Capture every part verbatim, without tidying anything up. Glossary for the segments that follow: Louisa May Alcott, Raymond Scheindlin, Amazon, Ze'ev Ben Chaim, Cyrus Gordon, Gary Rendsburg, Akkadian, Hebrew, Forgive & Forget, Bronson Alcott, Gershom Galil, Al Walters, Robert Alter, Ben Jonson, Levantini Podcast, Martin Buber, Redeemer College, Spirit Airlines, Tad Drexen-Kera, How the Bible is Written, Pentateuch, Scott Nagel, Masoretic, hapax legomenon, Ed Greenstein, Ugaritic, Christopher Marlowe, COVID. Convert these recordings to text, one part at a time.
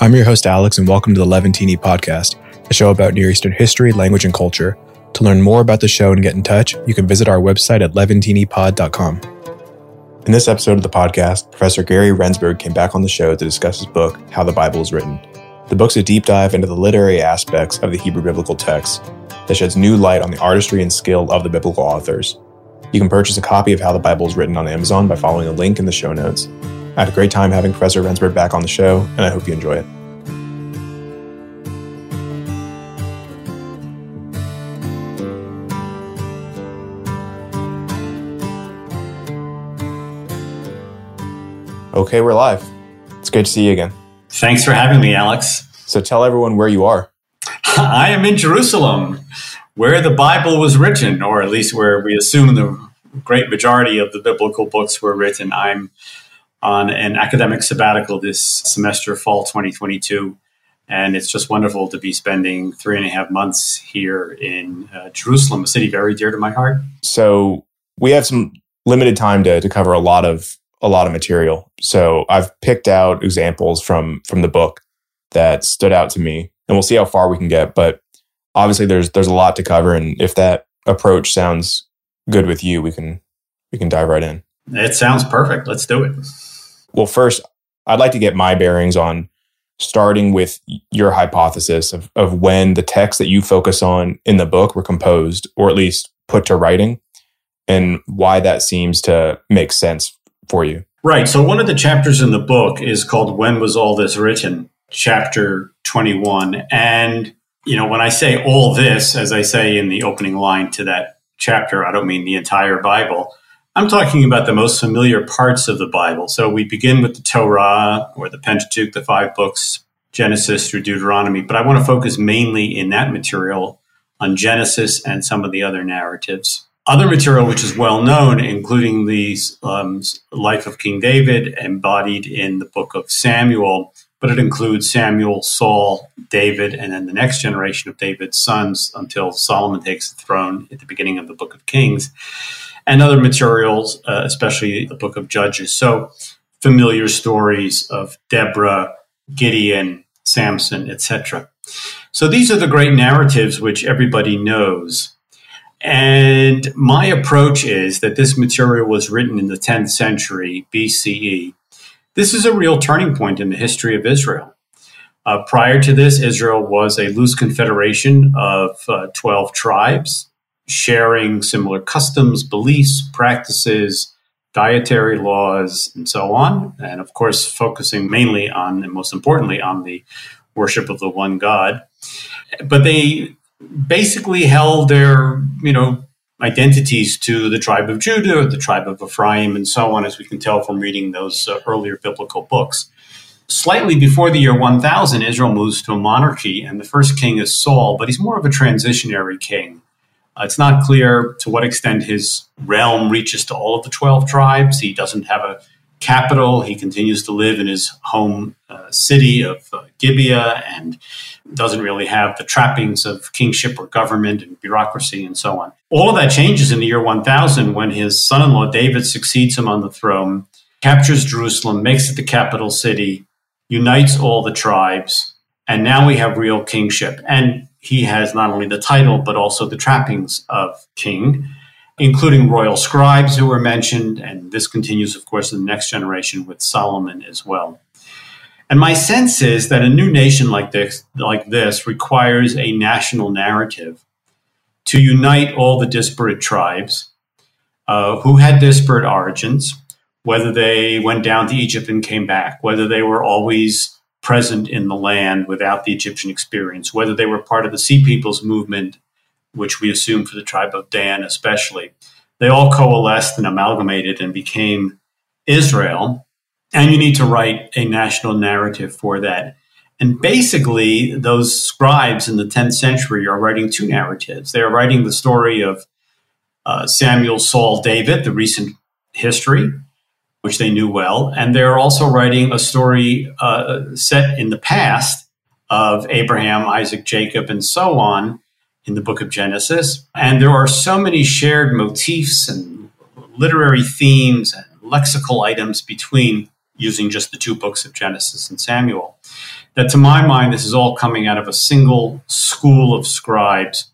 I'm your host, Alex, and welcome to the Levantini Podcast, a show about Near Eastern history, language, and culture. To learn more about the show and get in touch, you can visit our website at levantini pod dot com. In this episode of the podcast, Professor Gary Rendsburg came back on the show to discuss his book, How the Bible is Written. The book's a deep dive into the literary aspects of the Hebrew biblical text that sheds new light on the artistry and skill of the biblical authors. You can purchase a copy of How the Bible is Written on Amazon by following the link in the show notes. I had a great time having Professor Rendsburg back on the show, and I hope you enjoy it. Okay, we're live. It's good to see you again. Thanks for having me, Alex. So tell everyone where you are. I am in Jerusalem, where the Bible was written, or at least where we assume the great majority of the biblical books were written. I'm on an academic sabbatical this semester, fall twenty twenty-two, and it's just wonderful to be spending three and a half months here in uh, Jerusalem, a city very dear to my heart. So we have some limited time to, to cover a lot of a lot of material. So I've picked out examples from from the book that stood out to me, and we'll see how far we can get. But obviously, there's there's a lot to cover, and if that approach sounds good with you, we can we can dive right in. It sounds perfect. Let's do it. Well, first, I'd like to get my bearings on starting with your hypothesis of, of when the texts that you focus on in the book were composed, or at least put to writing, and why that seems to make sense for you. Right. So one of the chapters in the book is called When Was All This Written? Chapter twenty-one. And, you know, when I say all this, as I say in the opening line to that chapter, I don't mean the entire Bible. I'm talking about the most familiar parts of the Bible. So we begin with the Torah or the Pentateuch, the five books, Genesis through Deuteronomy. But I want to focus mainly in that material on Genesis and some of the other narratives. Other material which is well known, including the um, life of King David embodied in the book of Samuel, but it includes Samuel, Saul, David, and then the next generation of David's sons until Solomon takes the throne at the beginning of the book of Kings. And other materials, uh, especially the book of Judges. So familiar stories of Deborah, Gideon, Samson, et cetera. So these are the great narratives which everybody knows. And my approach is that this material was written in the tenth century B C E. This is a real turning point in the history of Israel. Uh, prior to this, Israel was a loose confederation of uh, twelve tribes, sharing similar customs, beliefs, practices, dietary laws, and so on. And of course, focusing mainly on, and most importantly, on the worship of the one God. But they basically held their, you know, identities to the tribe of Judah, the tribe of Ephraim, and so on, as we can tell from reading those uh, earlier biblical books. Slightly before the year one thousand, Israel moves to a monarchy, and the first king is Saul, but he's more of a transitionary king. It's not clear to what extent his realm reaches to all of the twelve tribes. He doesn't have a capital. He continues to live in his home uh, city of uh, Gibeah and doesn't really have the trappings of kingship or government and bureaucracy and so on. All of that changes in the year one thousand when his son-in-law David succeeds him on the throne, captures Jerusalem, makes it the capital city, unites all the tribes, and now we have real kingship. And he has not only the title, but also the trappings of king, including royal scribes who were mentioned. And this continues, of course, in the next generation with Solomon as well. And my sense is that a new nation like this, like this requires a national narrative to unite all the disparate tribes uh, who had disparate origins, whether they went down to Egypt and came back, whether they were always present in the land without the Egyptian experience, whether they were part of the Sea Peoples movement, which we assume for the tribe of Dan especially. They all coalesced and amalgamated and became Israel. And you need to write a national narrative for that. And basically, those scribes in the tenth century are writing two narratives. They are writing the story of uh, Samuel, Saul, David, the recent history, which they knew well. And they're also writing a story uh, set in the past of Abraham, Isaac, Jacob, and so on in the book of Genesis. And there are so many shared motifs and literary themes and lexical items between using just the two books of Genesis and Samuel that to my mind, this is all coming out of a single school of scribes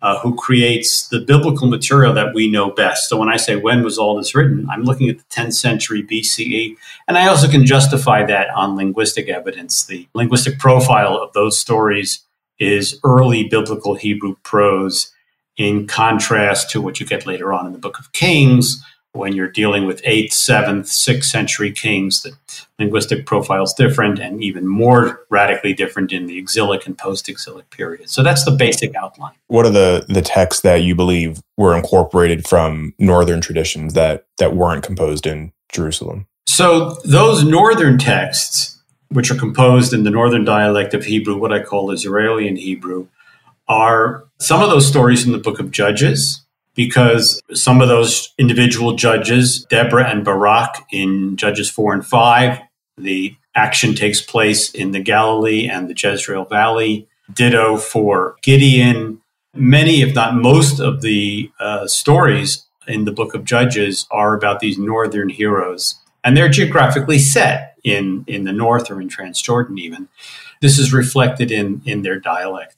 uh, who creates the biblical material that we know best. So when I say, when was all this written? I'm looking at the tenth century B C E. And I also can justify that on linguistic evidence. The linguistic profile of those stories is early biblical Hebrew prose, in contrast to what you get later on in the Book of Kings, when you're dealing with eighth, seventh, sixth century kings. The linguistic profile is different, and even more radically different in the exilic and post-exilic period. So that's the basic outline. What are the, the texts that you believe were incorporated from northern traditions that, that weren't composed in Jerusalem? So those northern texts, which are composed in the northern dialect of Hebrew, what I call Israeli and Hebrew, are some of those stories in the Book of Judges, because some of those individual judges, Deborah and Barak in Judges four and five, the action takes place in the Galilee and the Jezreel Valley. Ditto for Gideon. Many, if not most, of the uh, stories in the Book of Judges are about these northern heroes, and they're geographically set in, in the north or in Transjordan even. This is reflected in, in their dialect.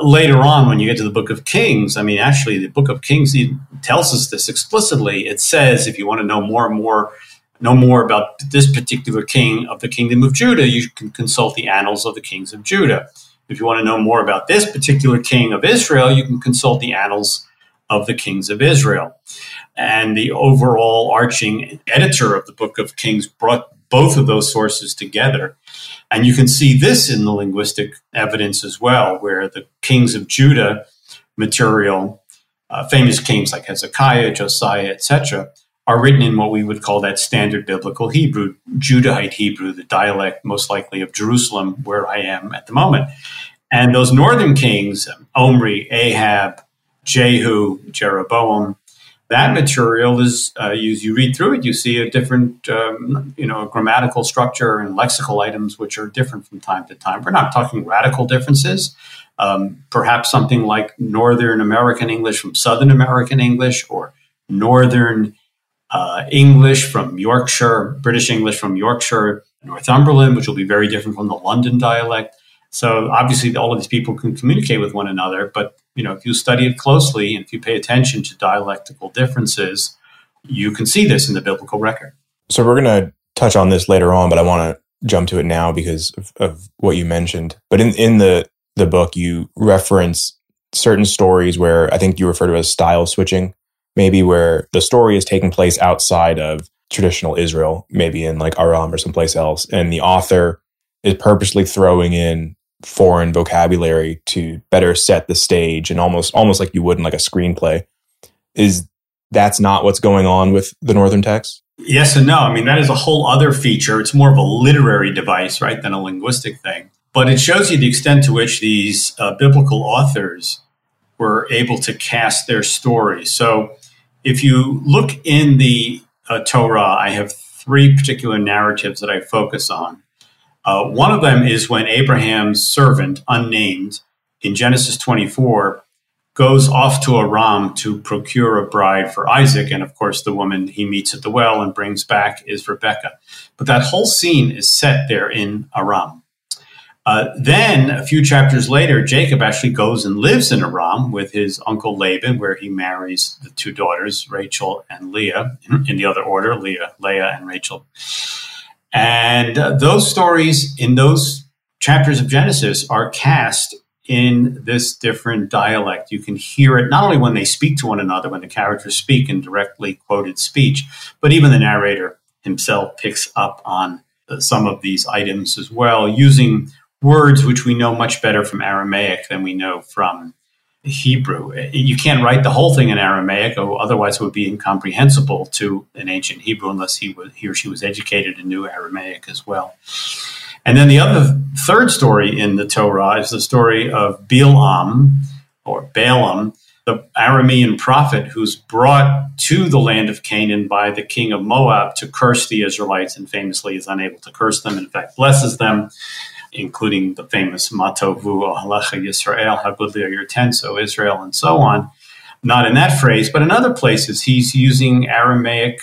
Later on, when you get to the Book of Kings, I mean, actually, the Book of Kings tells us this explicitly. It says, if you want to know more and more, know more about this particular king of the kingdom of Judah, you can consult the annals of the kings of Judah. If you want to know more about this particular king of Israel, you can consult the annals of the kings of Israel. And the overall arching editor of the Book of Kings brought both of those sources together. And you can see this in the linguistic evidence as well, where the kings of Judah material, uh, famous kings like Hezekiah, Josiah, et cetera, are written in what we would call that standard biblical Hebrew, Judahite Hebrew, the dialect most likely of Jerusalem, where I am at the moment. And those northern kings, Omri, Ahab, Jehu, Jeroboam, that material is, uh, you, you read through it, you see a different, um, you know, grammatical structure and lexical items which are different from time to time. We're not talking radical differences. Um, perhaps something like Northern American English from Southern American English, or Northern uh, English from Yorkshire, British English from Yorkshire, Northumberland, which will be very different from the London dialect. So obviously all of these people can communicate with one another, but you know, if you study it closely and if you pay attention to dialectical differences, you can see this in the biblical record. So we're going to touch on this later on, but I want to jump to it now because of, of what you mentioned. But in, in the, the book, you reference certain stories where I think you refer to as style switching, maybe where the story is taking place outside of traditional Israel, maybe in like Aram or someplace else, and the author is purposely throwing in foreign vocabulary to better set the stage, and almost almost like you would in like a screenplay. Is that's not what's going on with the northern text? Yes and no. I mean, that is a whole other feature. It's more of a literary device, right, than a linguistic thing. But it shows you the extent to which these uh, biblical authors were able to cast their story. So if you look in the uh, Torah, I have three particular narratives that I focus on. Uh, one of them is when Abraham's servant, unnamed, in Genesis twenty-four, goes off to Aram to procure a bride for Isaac. And of course, the woman he meets at the well and brings back is Rebekah. But that whole scene is set there in Aram. Uh, then a few chapters later, Jacob actually goes and lives in Aram with his uncle Laban, where he marries the two daughters, Rachel and Leah, in the other order, Leah, Leah and Rachel. And uh, those stories in those chapters of Genesis are cast in this different dialect. You can hear it not only when they speak to one another, when the characters speak in directly quoted speech, but even the narrator himself picks up on uh, some of these items as well, using words which we know much better from Aramaic than we know from Hebrew. You can't write the whole thing in Aramaic, or otherwise it would be incomprehensible to an ancient Hebrew unless he was, he or she was educated and knew Aramaic as well. And then the other third story in the Torah is the story of Bilam, or Balaam, the Aramean prophet who's brought to the land of Canaan by the king of Moab to curse the Israelites, and famously is unable to curse them, in fact blesses them, including the famous Matovu, Ohalacha Yisrael, Hagudli Yertenso, so Israel, and so on. Not in that phrase, but in other places, he's using Aramaic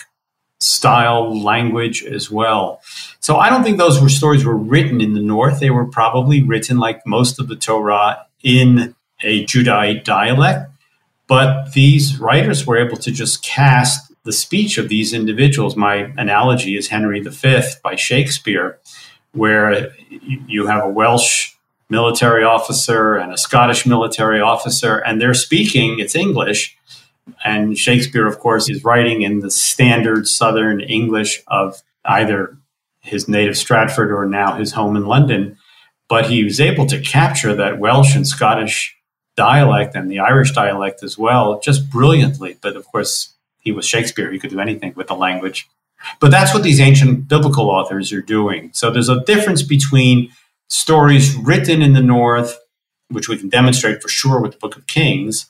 style language as well. So I don't think those were stories were written in the North. They were probably written, like most of the Torah, in a Judaic dialect. But these writers were able to just cast the speech of these individuals. My analogy is Henry the Fifth by Shakespeare, where you have a Welsh military officer and a Scottish military officer, and they're speaking, it's English. And Shakespeare, of course, is writing in the standard Southern English of either his native Stratford or now his home in London. But he was able to capture that Welsh and Scottish dialect and the Irish dialect as well, just brilliantly. But of course, he was Shakespeare. He could do anything with the language. But that's what these ancient biblical authors are doing. So there's a difference between stories written in the North, which we can demonstrate for sure with the Book of Kings,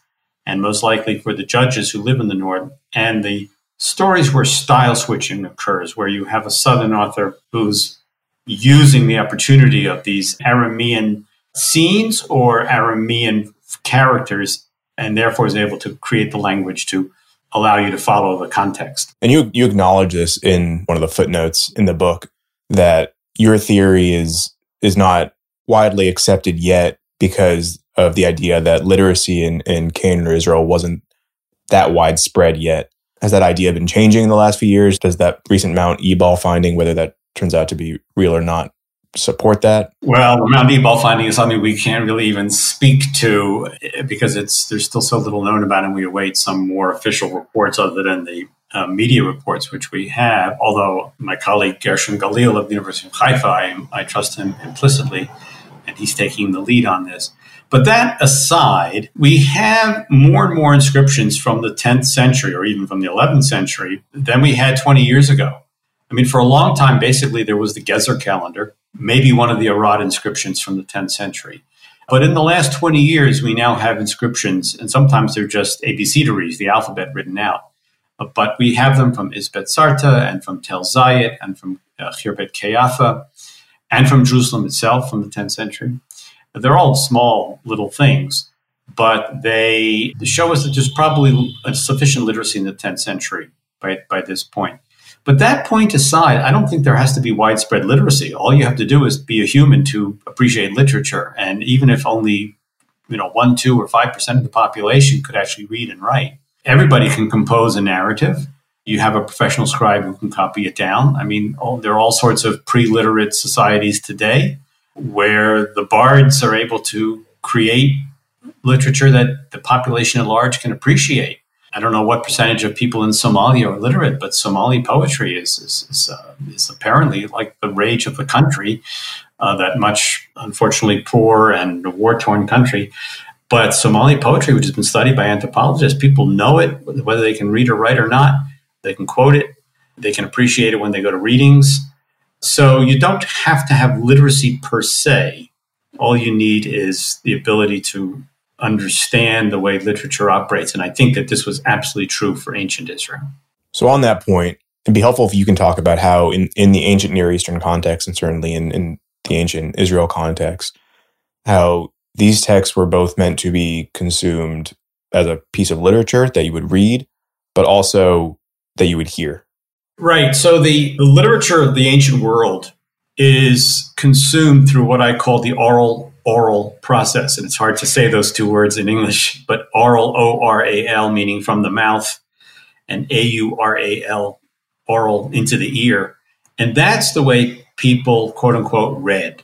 and most likely for the judges who live in the North, and the stories where style switching occurs, where you have a Southern author who's using the opportunity of these Aramean scenes or Aramean characters, and therefore is able to create the language to allow you to follow the context. And you you acknowledge this in one of the footnotes in the book, that your theory is is not widely accepted yet because of the idea that literacy in, in Canaan or Israel wasn't that widespread yet. Has that idea been changing in the last few years? Does that recent Mount Ebal finding, whether that turns out to be real or not, support that? Well, the Mount Ebal finding is something we can't really even speak to because it's there's still so little known about it, and we await some more official reports other than the Uh, media reports, which we have, although my colleague Gershom Galil of the University of Haifa, I, I trust him implicitly, and he's taking the lead on this. But that aside, we have more and more inscriptions from the tenth century or even from the eleventh century than we had twenty years ago. I mean, for a long time, basically, there was the Gezer calendar, maybe one of the Arad inscriptions from the tenth century. But in the last twenty years, we now have inscriptions, and sometimes they're just abecedaries, the alphabet written out. But we have them from Izbet Sarta and from Tel Zayit and from uh, Khirbet Kayafa and from Jerusalem itself from the tenth century. They're all small little things, but they show us that there's probably a sufficient literacy in the tenth century by, by this point. But that point aside, I don't think there has to be widespread literacy. All you have to do is be a human to appreciate literature. And even if only, you know, one, two, or five percent of the population could actually read and write, everybody can compose a narrative. You have a professional scribe who can copy it down. I mean, all, there are all sorts of pre-literate societies today where the bards are able to create literature that the population at large can appreciate. I don't know what percentage of people in Somalia are literate, but Somali poetry is is, is, uh, is apparently like the rage of the country, uh, that much, unfortunately, poor and war-torn country. But Somali poetry, which has been studied by anthropologists, people know it, whether they can read or write or not. They can quote it. They can appreciate it when they go to readings. So you don't have to have literacy per se. All you need is the ability to understand the way literature operates. And I think that this was absolutely true for ancient Israel. So on that point, it'd be helpful if you can talk about how in, in the ancient Near Eastern context, and certainly in, in the ancient Israel context, how these texts were both meant to be consumed as a piece of literature that you would read, but also that you would hear. Right. So the, the literature of the ancient world is consumed through what I call the oral oral process. And it's hard to say those two words in English, but oral, O R A L, meaning from the mouth, and A U R A L, oral, into the ear. And that's the way people, quote unquote, read.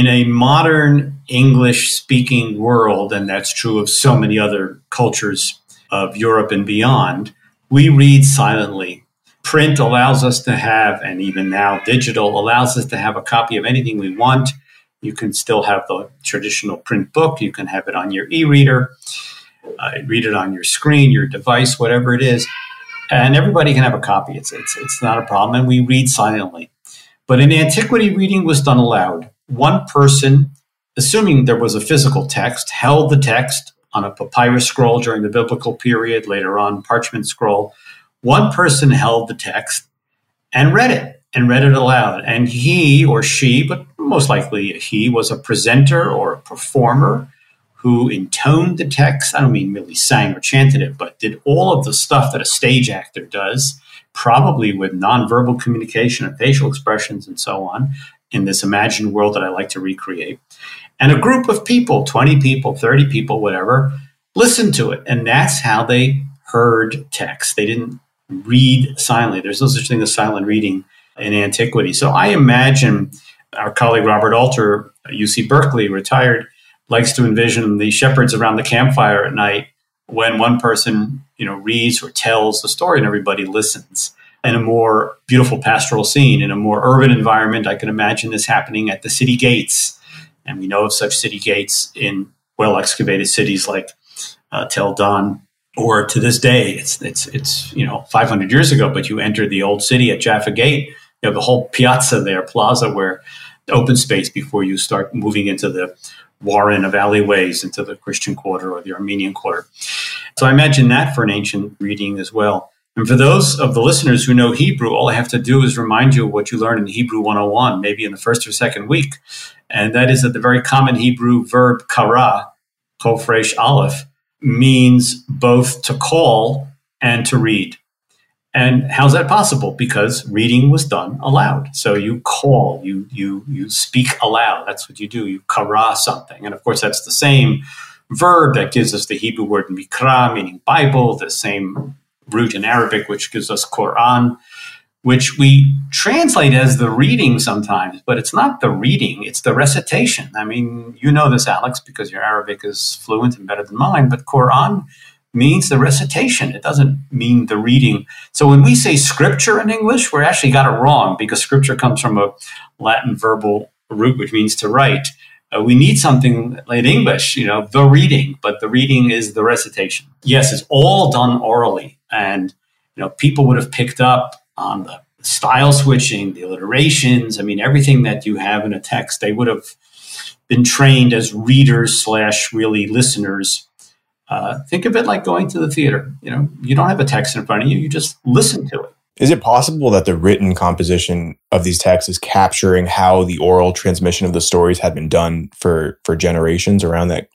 In a modern English-speaking world, and that's true of so many other cultures of Europe and beyond, we read silently. Print allows us to have, and even now digital, allows us to have a copy of anything we want. You can still have the traditional print book. You can have it on your e-reader, uh, read it on your screen, your device, whatever it is. And everybody can have a copy. It's, it's, it's not a problem. And we read silently. But in antiquity, reading was done aloud. One person, assuming there was a physical text, held the text on a papyrus scroll during the biblical period, later on parchment scroll. One person held the text and read it, and read it aloud. And he or she, but most likely he, was a presenter or a performer who intoned the text. I don't mean really sang or chanted it, but did all of the stuff that a stage actor does, probably with nonverbal communication and facial expressions and so on, in this imagined world that I like to recreate. And a group of people, twenty people, thirty people, whatever, listened to it. And that's how they heard text. They didn't read silently. There's no such thing as silent reading in antiquity. So I imagine our colleague Robert Alter, U C Berkeley, retired, likes to envision the shepherds around the campfire at night when one person, you know, reads or tells the story and everybody listens. In a more beautiful pastoral scene, in a more urban environment, I can imagine this happening at the city gates. And we know of such city gates in well-excavated cities like uh, Tel Dan, or to this day, it's, it's, it's, you know, five hundred years ago, but you enter the old city at Jaffa Gate, you have the whole piazza there, plaza, where open space before you start moving into the warren of alleyways, into the Christian quarter or the Armenian quarter. So I imagine that for an ancient reading as well. And for those of the listeners who know Hebrew, all I have to do is remind you of what you learned in Hebrew one oh one, maybe in the first or second week. And that is that the very common Hebrew verb kara, kof resh aleph, means both to call and to read. And how's that possible? Because reading was done aloud. So you call, you you you speak aloud. That's what you do. You kara something. And of course, that's the same verb that gives us the Hebrew word mikra, meaning Bible, the same root in Arabic, which gives us Quran, which we translate as the reading sometimes, but it's not the reading, it's the recitation. I mean, you know this, Alex, because your Arabic is fluent and better than mine, but Quran means the recitation. It doesn't mean the reading. So when we say scripture in English, we actually got it wrong, because scripture comes from a Latin verbal root, which means to write. Uh, we need something in English, you know, the reading, but the reading is the recitation. Yes, it's all done orally. And, you know, people would have picked up on the style switching, the alliterations. I mean, everything that you have in a text, they would have been trained as readers slash really listeners. Uh, think of it like going to the theater. You know, you don't have a text in front of you. You just listen to it. Is it possible that the written composition of these texts is capturing how the oral transmission of the stories had been done for, for generations around that,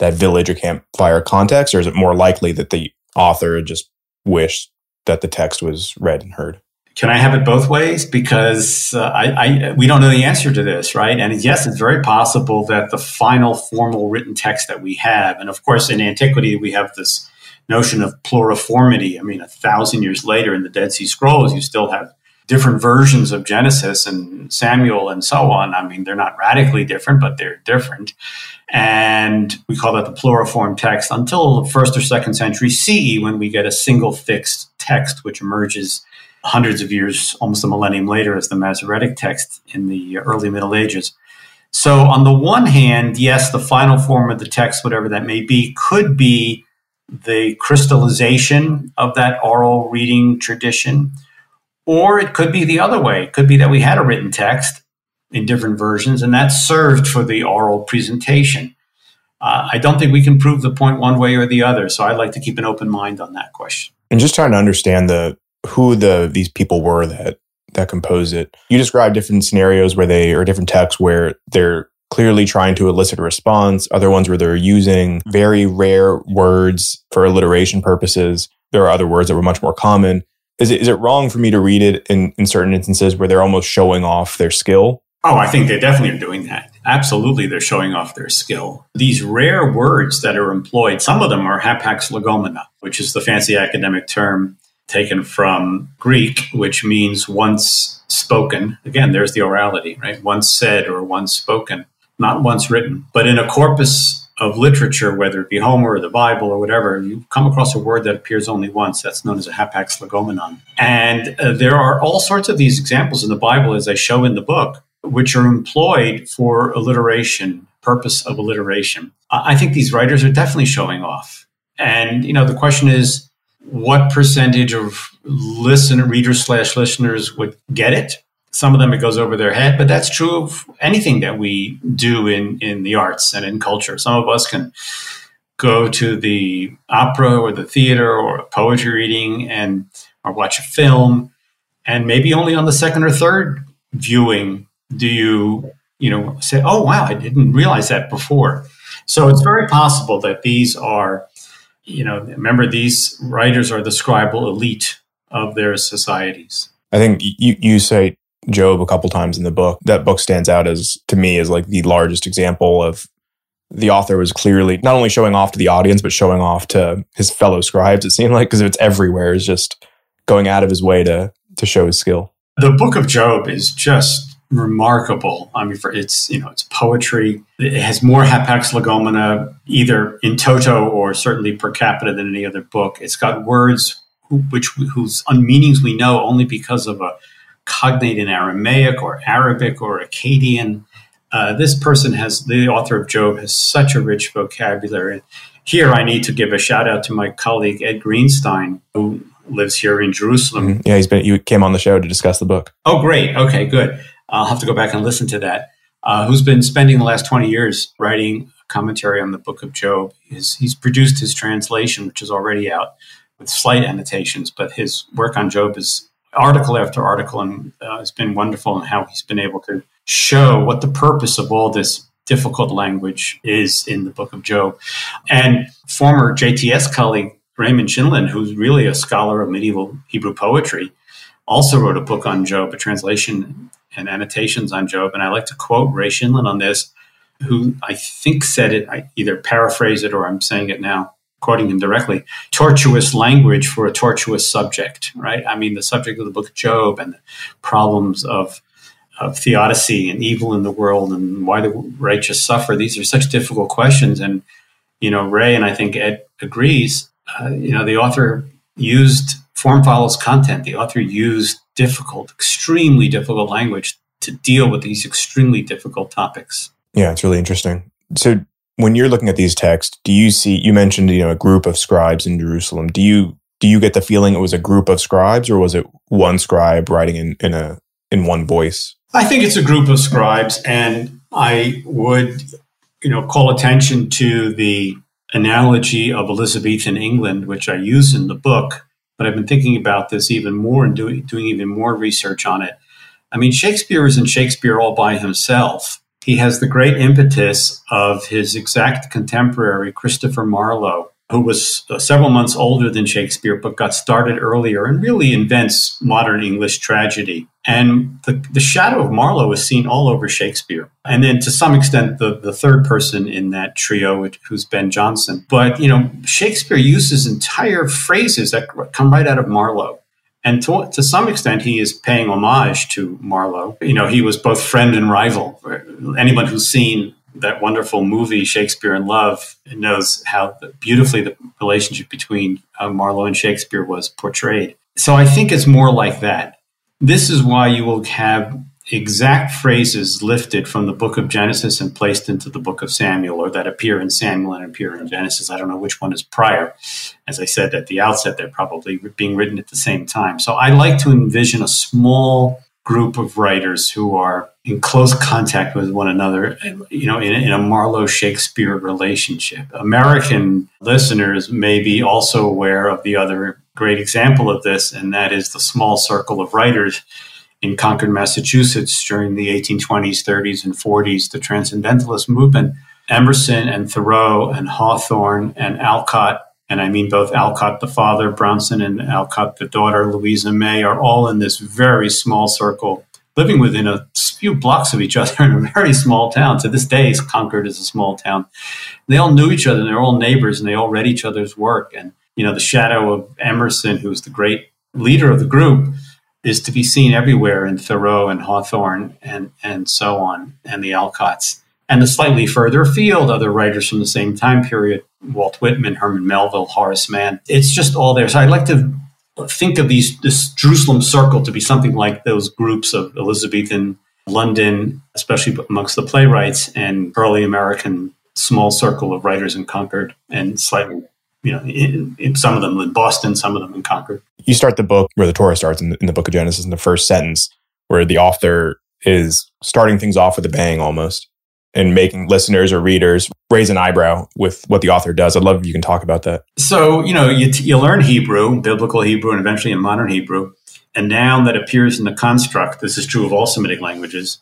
that village or campfire context? Or is it more likely that the author just wished that the text was read and heard? Can I have it both ways? Because uh, I, I we don't know the answer to this, right? And yes, it's very possible that the final formal written text that we have, and of course in antiquity we have this notion of pluriformity. I mean, a thousand years later in the Dead Sea Scrolls, you still have different versions of Genesis and Samuel and so on. I mean, they're not radically different, but they're different. And we call that the pluriform text until the first or second century C E, when we get a single fixed text, which emerges hundreds of years, almost a millennium later, as the Masoretic text in the early Middle Ages. So on the one hand, yes, the final form of the text, whatever that may be, could be the crystallization of that oral reading tradition, or it could be the other way. It could be that we had a written text in different versions, and that served for the oral presentation. Uh, I don't think we can prove the point one way or the other, so I'd like to keep an open mind on that question. And just trying to understand the who the these people were that that composed it. You described different scenarios where they, or different texts where they're clearly trying to elicit a response, other ones where they're using very rare words for alliteration purposes. There are other words that were much more common. Is it is it wrong for me to read it in, in certain instances where they're almost showing off their skill? Oh, I think they definitely are doing that. Absolutely, they're showing off their skill. These rare words that are employed, some of them are hapax legomena, which is the fancy academic term taken from Greek, which means once spoken. Again, there's the orality, right? Once said or once spoken, not once written. But in a corpus of literature, whether it be Homer or the Bible or whatever, you come across a word that appears only once. That's known as a hapax legomenon. And uh, there are all sorts of these examples in the Bible, as I show in the book, which are employed for alliteration, purpose of alliteration. I think these writers are definitely showing off. And, you know, the question is, what percentage of listener, readers slash listeners would get it? Some of them, it goes over their head, but that's true of anything that we do in, in the arts and in culture. Some of us can go to the opera or the theater or a poetry reading and or watch a film, and maybe only on the second or third viewing do you, you know, say, oh, wow, I didn't realize that before. So it's very possible that these are, you know, remember, these writers are the scribal elite of their societies. I think you, you say Job a couple times in the book. That book stands out as, to me, as like the largest example of the author was clearly not only showing off to the audience, but showing off to his fellow scribes, it seemed like, because it's everywhere. It's just going out of his way to to show his skill. The book of Job is just remarkable. I mean, for it's, you know, it's poetry. It has more hapax legomena, either in toto or certainly per capita, than any other book. It's got words who, which whose unmeanings we know only because of a cognate in Aramaic or Arabic or Akkadian. Uh, this person has, the author of Job has such a rich vocabulary. And here I need to give a shout out to my colleague, Ed Greenstein, who lives here in Jerusalem. Mm-hmm. Yeah, he's been, you came on the show to discuss the book. Oh, great. Okay, good. I'll have to go back and listen to that. Uh, who's been spending the last twenty years writing a commentary on the book of Job. He's, he's produced his translation, which is already out with slight annotations, but his work on Job is article after article, and uh, it's been wonderful in how he's been able to show what the purpose of all this difficult language is in the book of Job. And former J T S colleague Raymond Scheindlin, who's really a scholar of medieval Hebrew poetry, also wrote a book on Job, a translation and annotations on Job. And I like to quote Ray Scheindlin on this, who I think said it, I either paraphrase it or I'm saying it now, quoting him directly, tortuous language for a tortuous subject, right? I mean, the subject of the book of Job and the problems of of theodicy and evil in the world and why the righteous suffer. These are such difficult questions. And, you know, Ray, and I think Ed agrees, uh, you know, the author used form follows content. The author used difficult, extremely difficult language to deal with these extremely difficult topics. Yeah, it's really interesting. So when you're looking at these texts, do you see, you mentioned, you know, a group of scribes in Jerusalem. Do you, do you get the feeling it was a group of scribes, or was it one scribe writing in, in a, in one voice? I think it's a group of scribes, and I would, you know, call attention to the analogy of Elizabethan England, which I use in the book, but I've been thinking about this even more and doing, doing even more research on it. I mean, Shakespeare isn't Shakespeare all by himself. He has the great impetus of his exact contemporary, Christopher Marlowe, who was several months older than Shakespeare, but got started earlier and really invents modern English tragedy. And the, the shadow of Marlowe is seen all over Shakespeare. And then to some extent, the, the third person in that trio, who's Ben Jonson. But, you know, Shakespeare uses entire phrases that come right out of Marlowe. And to, to some extent, he is paying homage to Marlowe. You know, he was both friend and rival. Anyone who's seen that wonderful movie, Shakespeare in Love, knows how beautifully the relationship between uh, Marlowe and Shakespeare was portrayed. So I think it's more like that. This is why you will have exact phrases lifted from the book of Genesis and placed into the book of Samuel, or that appear in Samuel and appear in Genesis. I don't know which one is prior. As I said at the outset, they're probably being written at the same time. So I like to envision a small group of writers who are in close contact with one another, you know, in, in a Marlowe-Shakespeare relationship. American listeners may be also aware of the other great example of this, and that is the small circle of writers in Concord, Massachusetts during the eighteen twenties, thirties, and forties, the Transcendentalist movement. Emerson and Thoreau and Hawthorne and Alcott, and I mean both Alcott the father, Bronson, and Alcott the daughter, Louisa May, are all in this very small circle, living within a few blocks of each other in a very small town. To this day, Concord is a small town. They all knew each other, and they're all neighbors, and they all read each other's work. And, you know, the shadow of Emerson, who's the great leader of the group, is to be seen everywhere in Thoreau and Hawthorne and, and so on, and the Alcotts. And the slightly further afield, other writers from the same time period, Walt Whitman, Herman Melville, Horace Mann. It's just all there. So I'd like to think of these, this Jerusalem circle to be something like those groups of Elizabethan London, especially amongst the playwrights, and early American small circle of writers in Concord, and slightly, you know, in, in some of them in Boston, some of them in Concord. You start the book where the Torah starts in the, in the book of Genesis, in the first sentence, where the author is starting things off with a bang almost, and making listeners or readers raise an eyebrow with what the author does. I'd love if you can talk about that. So, you know, you, t- you learn Hebrew, biblical Hebrew, and eventually in modern Hebrew. A noun that appears in the construct, this is true of all Semitic languages,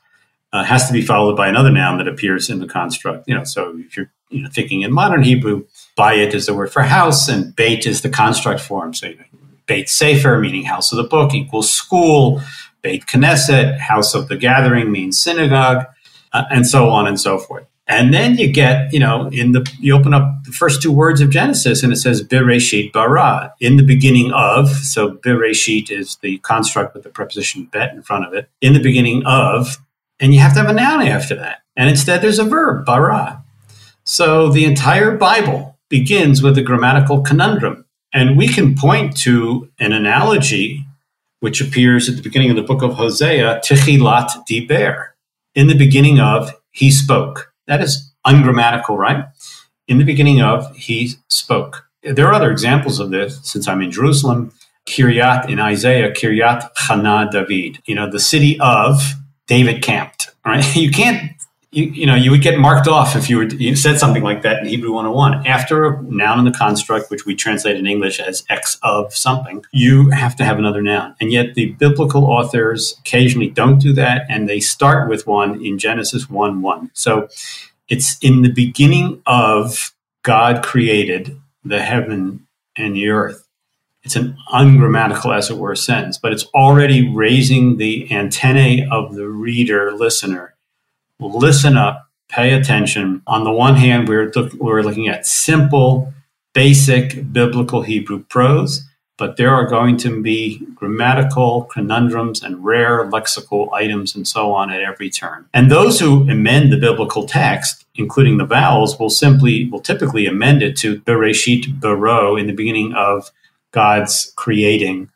uh, has to be followed by another noun that appears in the construct. You know, so if you're you know thinking in modern Hebrew, bayit is the word for house, and beit is the construct form. So you know, Beit Sefer, meaning house of the book, equals school. Beit Knesset, house of the gathering, means synagogue, uh, and so on and so forth. And then you get, you know, in the, you open up the first two words of Genesis and it says Bereshit bara, in the beginning of. So Bereshit is the construct with the preposition bet in front of it, in the beginning of, and you have to have a noun after that. And instead there's a verb, bara. So the entire Bible begins with a grammatical conundrum. And we can point to an analogy which appears at the beginning of the book of Hosea, Tichilat Diber, in the beginning of, he spoke. That is ungrammatical, right? In the beginning of, he spoke. There are other examples of this, since I'm in Jerusalem. Kiryat in Isaiah, Kiryat Chana David. You know, the city of David camped, right? You can't, you, you know, you would get marked off if you, were, you said something like that in Hebrew one oh one. After a noun in the construct, which we translate in English as X of something, you have to have another noun. And yet the biblical authors occasionally don't do that, and they start with one in Genesis one one. So it's in the beginning of God created the heaven and the earth. It's an ungrammatical, as it were, sentence, but it's already raising the antennae of the reader, listener. Listen up, pay attention. On the one hand, we're, look, we're looking at simple, basic biblical Hebrew prose, but there are going to be grammatical conundrums and rare lexical items and so on at every turn. And those who amend the biblical text, including the vowels, will simply, will typically amend it to Bereshit Baro, in the beginning of God's creating,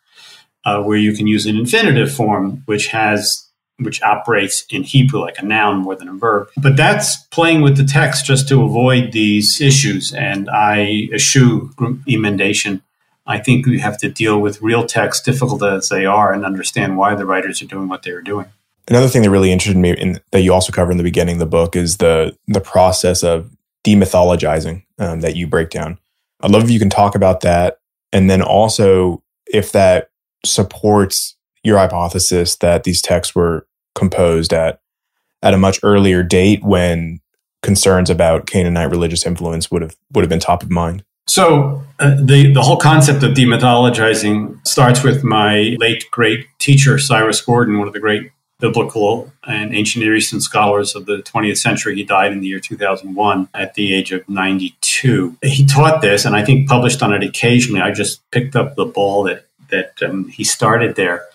uh, where you can use an infinitive form, which has which operates in Hebrew like a noun more than a verb. But that's playing with the text just to avoid these issues. And I eschew emendation. I think we have to deal with real text, difficult as they are, and understand why the writers are doing what they are doing. Another thing that really interested me, in, that you also cover in the beginning of the book, is the, the process of demythologizing um, that you break down. I'd love if you can talk about that. And then also if that supports your hypothesis that these texts were composed at at a much earlier date, when concerns about Canaanite religious influence would have would have been top of mind. So uh, the the whole concept of demythologizing starts with my late great teacher Cyrus Gordon, one of the great biblical and ancient Near Eastern scholars of the twentieth century. He died in the year two thousand one at the age of ninety-two. He taught this, and I think published on it occasionally. I just picked up the ball that that um, he started there.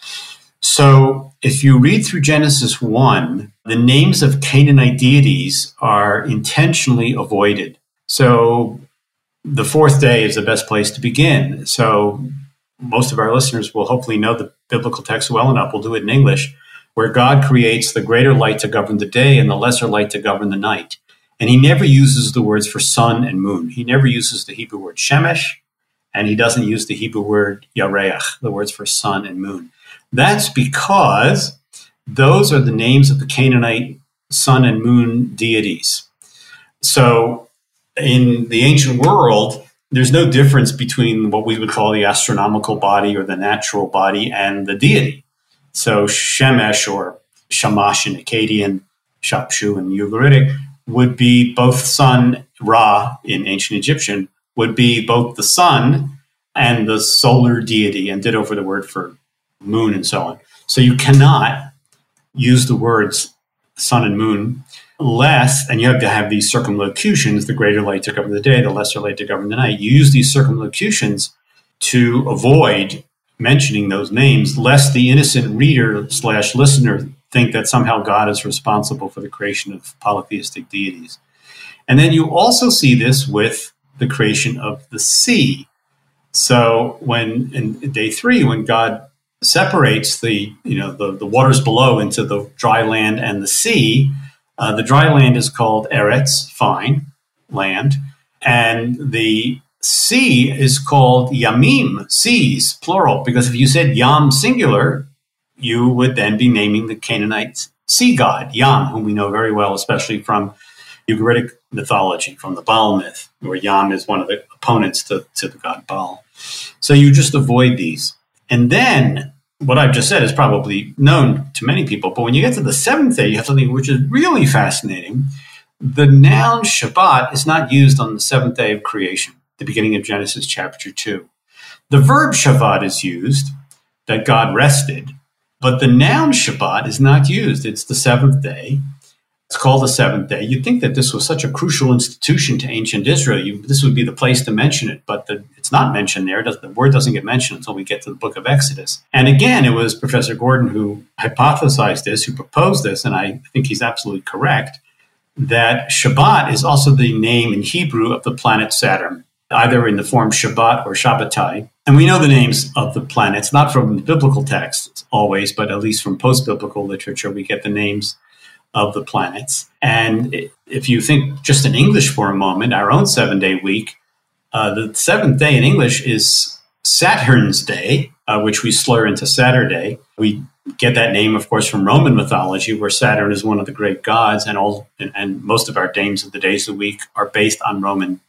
So if you read through Genesis one, the names of Canaanite deities are intentionally avoided. So the fourth day is the best place to begin. So most of our listeners will hopefully know the biblical text well enough. We'll do it in English, where God creates the greater light to govern the day and the lesser light to govern the night. And he never uses the words for sun and moon. He never uses the Hebrew word shemesh. And he doesn't use the Hebrew word yareach, the words for sun and moon. That's because those are the names of the Canaanite sun and moon deities. So in the ancient world, there's no difference between what we would call the astronomical body or the natural body and the deity. So Shemesh, or Shamash in Akkadian, Shapshu in Ugaritic, would be both sun, Ra in ancient Egyptian, would be both the sun and the solar deity, and ditto for the word for moon and so on. So you cannot use the words sun and moon less, and you have to have these circumlocutions, the greater light to govern the day, the lesser light to govern the night. You use these circumlocutions to avoid mentioning those names, lest the innocent reader slash listener think that somehow God is responsible for the creation of polytheistic deities. And then you also see this with the creation of the sea. So when in day three, when God separates the you know the, the waters below into the dry land and the sea, uh, the dry land is called Eretz, fine land, and the sea is called Yamim, seas, plural, because if you said Yam singular, you would then be naming the Canaanite sea god, Yam, whom we know very well, especially from Ugaritic mythology, from the Baal myth, where Yam is one of the opponents to, to the god Baal. So you just avoid these. And then what I've just said is probably known to many people, but when you get to the seventh day, you have something which is really fascinating. The noun Shabbat is not used on the seventh day of creation, the beginning of Genesis chapter two. The verb Shabbat is used, that God rested, but the noun Shabbat is not used. It's the seventh day. It's called the seventh day. You'd think that this was such a crucial institution to ancient Israel. You, this would be the place to mention it, but the, it's not mentioned there. The word doesn't get mentioned until we get to the book of Exodus. And again, it was Professor Gordon who hypothesized this, who proposed this, and I think he's absolutely correct, that Shabbat is also the name in Hebrew of the planet Saturn, either in the form Shabbat or Shabbatai. And we know the names of the planets, not from the biblical texts always, but at least from post-biblical literature, we get the names of the planets. And if you think just in English for a moment, our own seven-day week, uh, the seventh day in English is Saturn's Day, uh, which we slur into Saturday. We get that name, of course, from Roman mythology, where Saturn is one of the great gods, and all and, and most of our names of the days of the week are based on Roman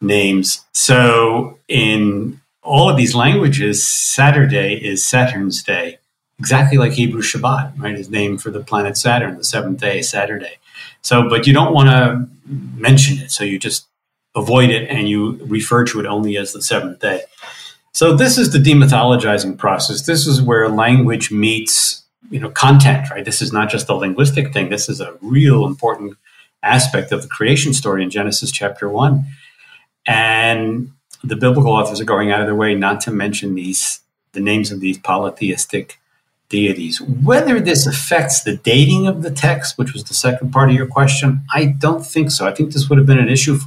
names. So in all of these languages, Saturday is Saturn's Day. Exactly like Hebrew Shabbat, right? His name for the planet Saturn, the seventh day, Saturday. So, but you don't want to mention it. So you just avoid it and you refer to it only as the seventh day. So this is the demythologizing process. This is where language meets, you know, content, right? This is not just a linguistic thing. This is a real important aspect of the creation story in Genesis chapter one. And the biblical authors are going out of their way not to mention these, the names of these polytheistic deities. Whether this affects the dating of the text, which was the second part of your question, I don't think so. I think this would have been an issue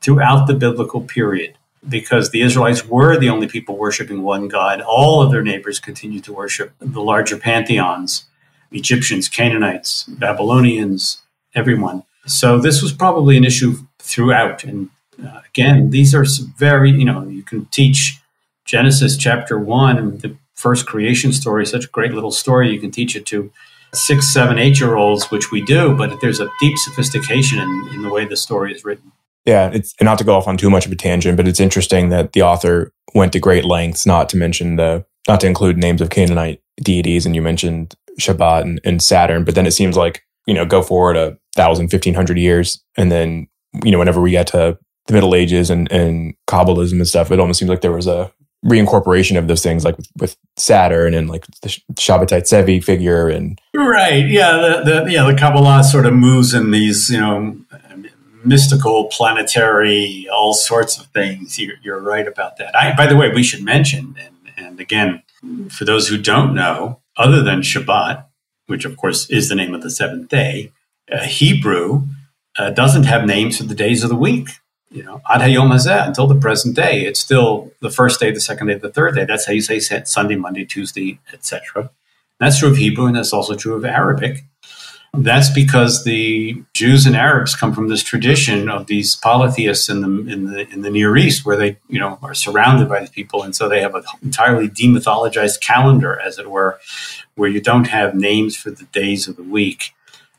throughout the biblical period because the Israelites were the only people worshiping one God. All of their neighbors continued to worship the larger pantheons, Egyptians, Canaanites, Babylonians, everyone. So this was probably an issue throughout. And uh, again, these are some very, you know, you can teach Genesis chapter one, the first creation story, such a great little story. You can teach it to six, seven, eight-year-olds, which we do, but there's a deep sophistication in, in the way the story is written. Yeah, it's not to go off on too much of a tangent, but it's interesting that the author went to great lengths not to mention the, not to include names of Canaanite deities, and you mentioned Shabbat and, and Saturn, but then it seems like, you know, go forward a thousand, fifteen hundred years, and then, you know, whenever we get to the Middle Ages and, and Kabbalism and stuff, it almost seems like there was a reincorporation of those things, like with, with Saturn and like the Shabbatite Zevi figure, and right, yeah, the, the yeah the Kabbalah sort of moves in these, you know, mystical, planetary, all sorts of things. You're, you're right about that. I, by the way, we should mention, and, and again, for those who don't know, other than Shabbat, which of course is the name of the seventh day, uh, Hebrew uh, doesn't have names for the days of the week. You know, ad hayom hazeh, until the present day. It's still the first day, the second day, the third day. That's how you say Sunday, Monday, Tuesday, et cetera. That's true of Hebrew, and that's also true of Arabic. That's because the Jews and Arabs come from this tradition of these polytheists in the in the in the Near East, where they, you know, are surrounded by the people, and so they have an entirely demythologized calendar, as it were, where you don't have names for the days of the week.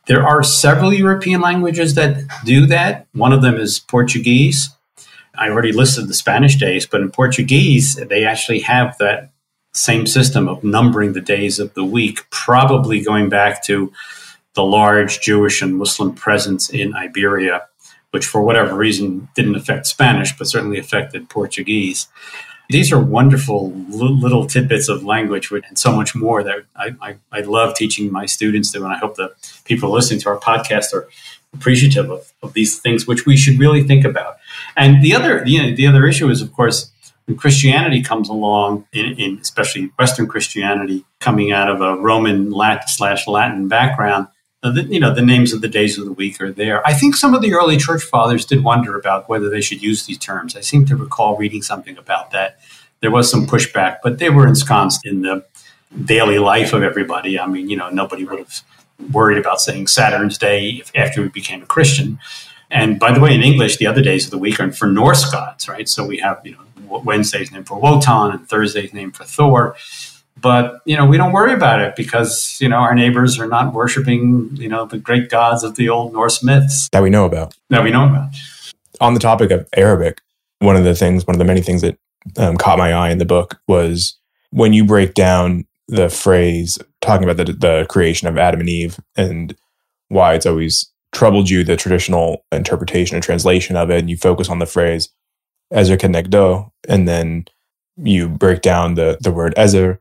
There are several European languages that do that. One of them is Portuguese. I already listed the Spanish days, but in Portuguese, they actually have that same system of numbering the days of the week, probably going back to the large Jewish and Muslim presence in Iberia, which for whatever reason didn't affect Spanish, but certainly affected Portuguese. These are wonderful little tidbits of language and so much more that I, I, I love teaching my students to, and I hope the people listening to our podcast are appreciative of, of these things, which we should really think about. And the other, you know, the other issue is, of course, when Christianity comes along, in, in especially Western Christianity, coming out of a Roman Latin slash Latin background, the, you know, the names of the days of the week are there. I think some of the early church fathers did wonder about whether they should use these terms. I seem to recall reading something about that. There was some pushback, but they were ensconced in the daily life of everybody. I mean, you know, nobody would have worried about saying Saturn's Day if, after we became a Christian. And by the way, in English, the other days of the week are for Norse gods, right? So we have, you know, Wednesday's named for Wotan and Thursday's named for Thor. But, you know, we don't worry about it because, you know, our neighbors are not worshiping, you know, the great gods of the old Norse myths. That we know about. That we know about. On the topic of Arabic, one of the things, one of the many things that um, caught my eye in the book was when you break down the phrase talking about the, the creation of Adam and Eve and why it's always troubled you, the traditional interpretation and translation of it, and you focus on the phrase, Ezer kenegdo, and then you break down the the word ezer,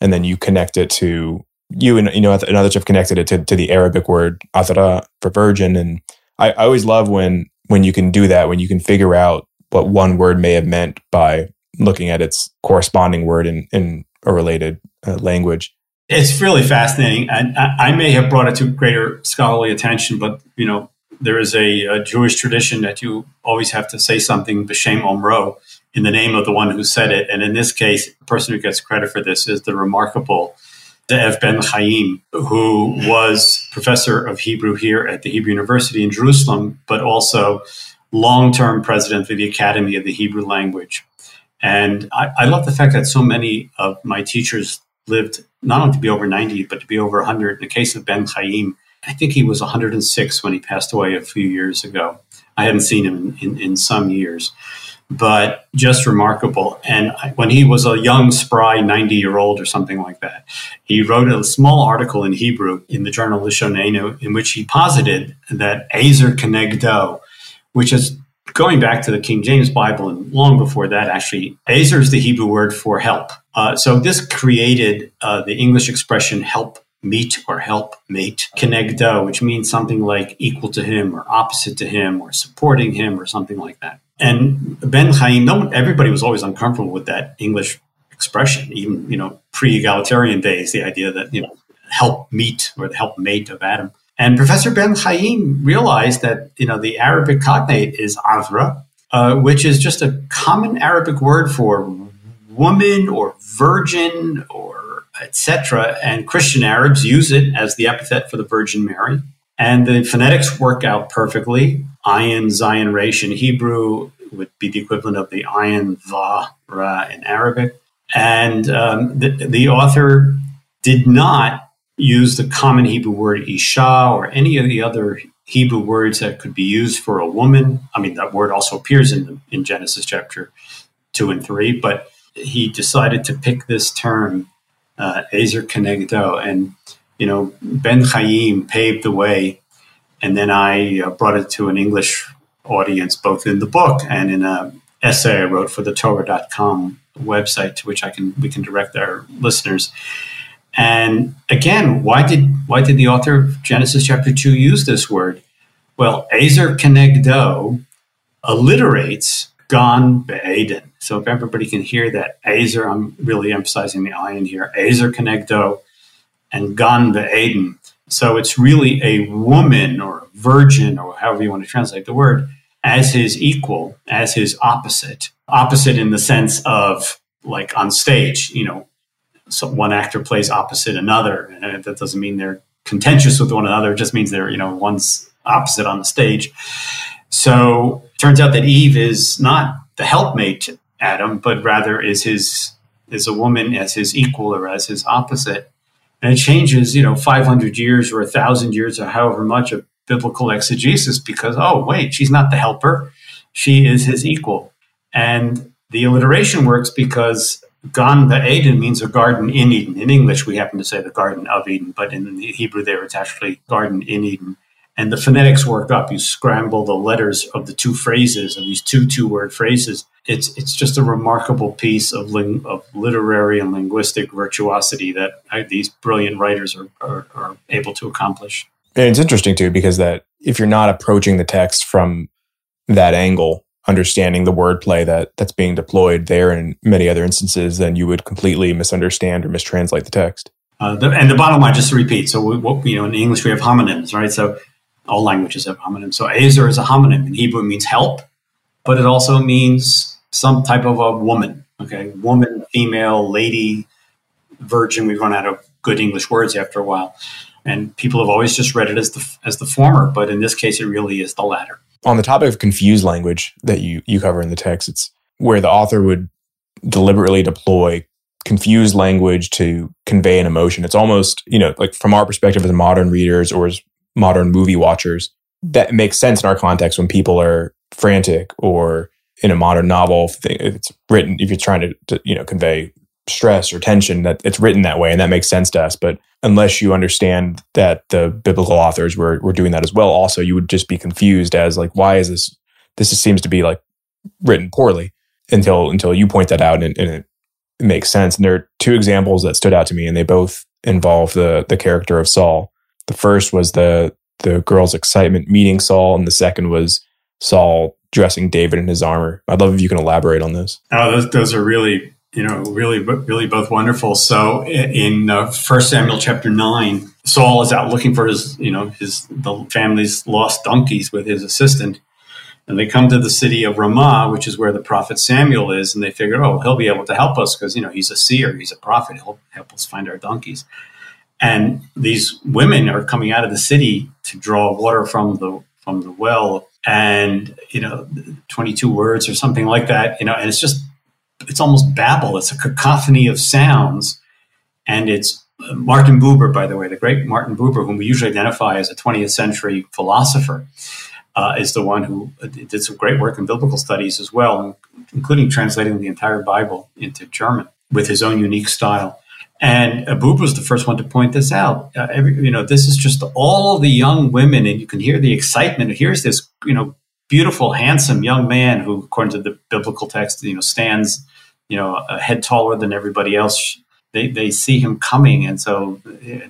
and then you connect it to, you and you know another have connected it to, to the Arabic word athara for virgin. And I, I always love when when you can do that, when you can figure out what one word may have meant by looking at its corresponding word in, in a related uh, language. It's really fascinating. And I, I may have brought it to greater scholarly attention, but you know, there is a, a Jewish tradition that you always have to say something b'shem omro, in the name of the one who said it. And in this case, the person who gets credit for this is the remarkable Ze'ev Ben Chaim, who was professor of Hebrew here at the Hebrew University in Jerusalem, but also long-term president of the Academy of the Hebrew Language. And I, I love the fact that so many of my teachers lived not only to be over ninety, but to be over one hundred. In the case of Ben Chaim, I think he was one hundred six when he passed away a few years ago. I hadn't seen him in, in, in some years, but just remarkable. And I, when he was a young, spry ninety-year-old or something like that, he wrote a small article in Hebrew in the journal Lishonenu in which he posited that Ezer Kenegdo, which is going back to the King James Bible and long before that, actually, Ezer is the Hebrew word for help. Uh, so this created uh, the English expression help meet or help mate, Kenegdo, which means something like equal to him or opposite to him or supporting him or something like that. And Ben Chaim, no, everybody was always uncomfortable with that English expression, even, you know, pre-egalitarian days, the idea that, you know, help meet or the help mate of Adam. And Professor Ben Chaim realized that, you know, the Arabic cognate is avra, uh, which is just a common Arabic word for woman or virgin or et cetera. And Christian Arabs use it as the epithet for the Virgin Mary. And the phonetics work out perfectly. Ayin, Zion, Resh in Hebrew would be the equivalent of the Ayin, Va, Ra in Arabic. And um, the, the author did not use the common Hebrew word Isha or any of the other Hebrew words that could be used for a woman. I mean, that word also appears in, the, in Genesis chapter two and three, but he decided to pick this term, uh, Ezer Kenegdo, and you know, Ben Chaim paved the way, and then I uh, brought it to an English audience, both in the book and in an essay I wrote for the Torah dot com website, to which I can we can direct our listeners. And again, why did why did the author of Genesis chapter two use this word? Well, Ezer Kenegdo alliterates Gan Be'eden. So if everybody can hear that, Ezer, I'm really emphasizing the ayin here, Ezer Kenegdo, and Gan Be'eden. So it's really a woman or a virgin or however you want to translate the word as his equal, as his opposite. Opposite in the sense of like on stage, you know, so one actor plays opposite another. And that doesn't mean they're contentious with one another. It just means they're, you know, one's opposite on the stage. So it turns out that Eve is not the helpmate Adam, but rather is his is a woman as his equal or as his opposite. And it changes, you know, five hundred years or one thousand years or however much of biblical exegesis because, oh, wait, she's not the helper. She is his equal. And the alliteration works because Gan Be'eden means a garden in Eden. In English, we happen to say the Garden of Eden, but in the Hebrew there, it's actually Garden in Eden. And the phonetics work up. You scramble the letters of the two phrases, of these two two-word phrases. It's it's just a remarkable piece of ling- of literary and linguistic virtuosity that I, these brilliant writers are, are are able to accomplish. And it's interesting, too, because that if you're not approaching the text from that angle, understanding the wordplay that, that's being deployed there and many other instances, then you would completely misunderstand or mistranslate the text. Uh, the, and the bottom line, just to repeat, so we, what, you know, in English, we have homonyms, right? So all languages have homonyms. So Ezer is a homonym. In Hebrew, it means help, but it also means some type of a woman, okay? Woman, female, lady, virgin. We've run out of good English words after a while. And people have always just read it as the as the former, but in this case, it really is the latter. On the topic of confused language that you, you cover in the text, it's where the author would deliberately deploy confused language to convey an emotion. It's almost, you know, like from our perspective as modern readers or as modern movie watchers, that makes sense in our context when people are frantic or in a modern novel, if it's written, if you're trying to, to you know, convey stress or tension, that it's written that way and that makes sense to us. But unless you understand that the biblical authors were were doing that as well, also you would just be confused as like, why is this, this just seems to be like written poorly until until you point that out and, and it makes sense. And there are two examples that stood out to me, and they both involve the the character of Saul. The first was the the girl's excitement meeting Saul, and the second was Saul dressing David in his armor. I'd love if you can elaborate on this. Oh, those those are really, you know, really, really both wonderful. So in uh, First Samuel chapter nine, Saul is out looking for his, you know, his the family's lost donkeys with his assistant. And they come to the city of Ramah, which is where the prophet Samuel is. And they figure, oh, he'll be able to help us because, you know, he's a seer. He's a prophet. He'll help us find our donkeys. And these women are coming out of the city to draw water from the from the well. And, you know, twenty-two words or something like that, you know, and it's just, it's almost babble. It's a cacophony of sounds. And it's uh, Martin Buber, by the way, the great Martin Buber, whom we usually identify as a twentieth century philosopher. Uh, is the one who did some great work in biblical studies as well, including translating the entire Bible into German with his own unique style. And Abub was the first one to point this out. Uh, every, you know, this is just all the young women, and you can hear the excitement. Here's this, you know, beautiful, handsome young man who, according to the biblical text, you know, stands, you know, a head taller than everybody else. They they see him coming, and so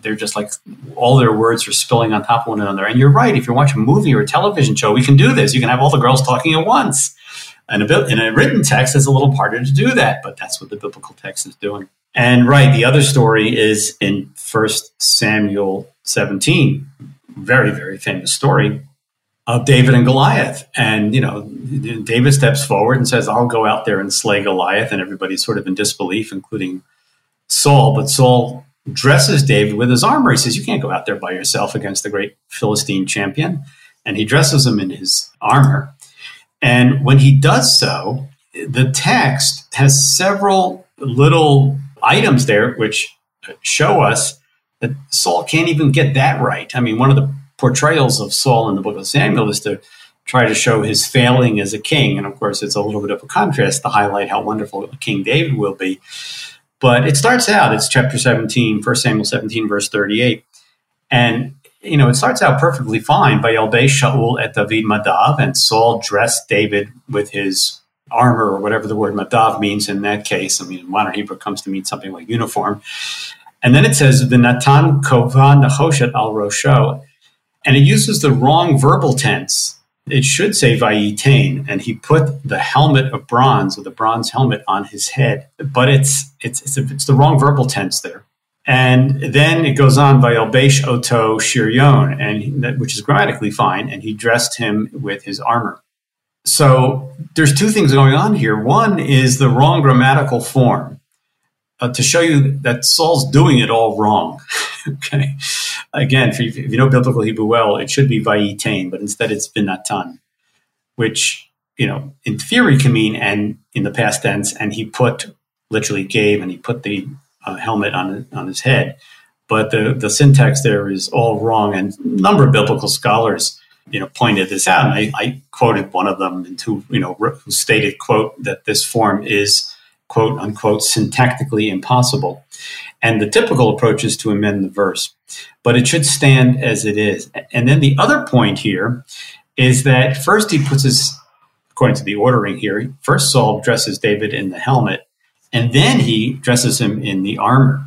they're just like all their words are spilling on top of one another. And you're right. If you're watching a movie or a television show, we can do this. You can have all the girls talking at once. And a bit, in a written text, it's a little harder to do that, but that's what the biblical text is doing. And right, the other story is in First Samuel seventeen, very, very famous story of David and Goliath. And, you know, David steps forward and says, I'll go out there and slay Goliath. And everybody's sort of in disbelief, including Saul, but Saul dresses David with his armor. He says, you can't go out there by yourself against the great Philistine champion. And he dresses him in his armor. And when he does so, the text has several little items there which show us that Saul can't even get that right. I mean, one of the portrayals of Saul in the book of Samuel is to try to show his failing as a king. And of course, it's a little bit of a contrast to highlight how wonderful King David will be. But it starts out, it's chapter seventeen, First Samuel seventeen, verse thirty-eight. And, you know, it starts out perfectly fine. Vayalbeh Shaul et David Madav, and Saul dressed David with his armor, or whatever the word Madav means in that case. I mean, in modern Hebrew comes to mean something like uniform. And then it says, V'natan kova nechoshet al rosho. And it uses the wrong verbal tense. It should say Vayitain, and he put the helmet of bronze, or the bronze helmet, on his head. But it's it's it's, it's the wrong verbal tense there. And then it goes on, Vayalbesh Oto Shiryon, and that, which is grammatically fine, and he dressed him with his armor. So there's two things going on here. One is the wrong grammatical form, uh, to show you that Saul's doing it all wrong. Okay. Again, if you, if you know biblical Hebrew well, it should be Vayitain, but instead it's V'natan, which, you know, in theory can mean, and in the past tense, and he put, literally gave, and he put the uh, helmet on on his head. But the, the syntax there is all wrong, and a number of biblical scholars, you know, pointed this out. And I, I quoted one of them, and who, you know, who stated, quote, that this form is, quote, unquote, syntactically impossible. And the typical approach is to amend the verse, but it should stand as it is. And then the other point here is that first he puts his, according to the ordering here, first Saul dresses David in the helmet, and then he dresses him in the armor.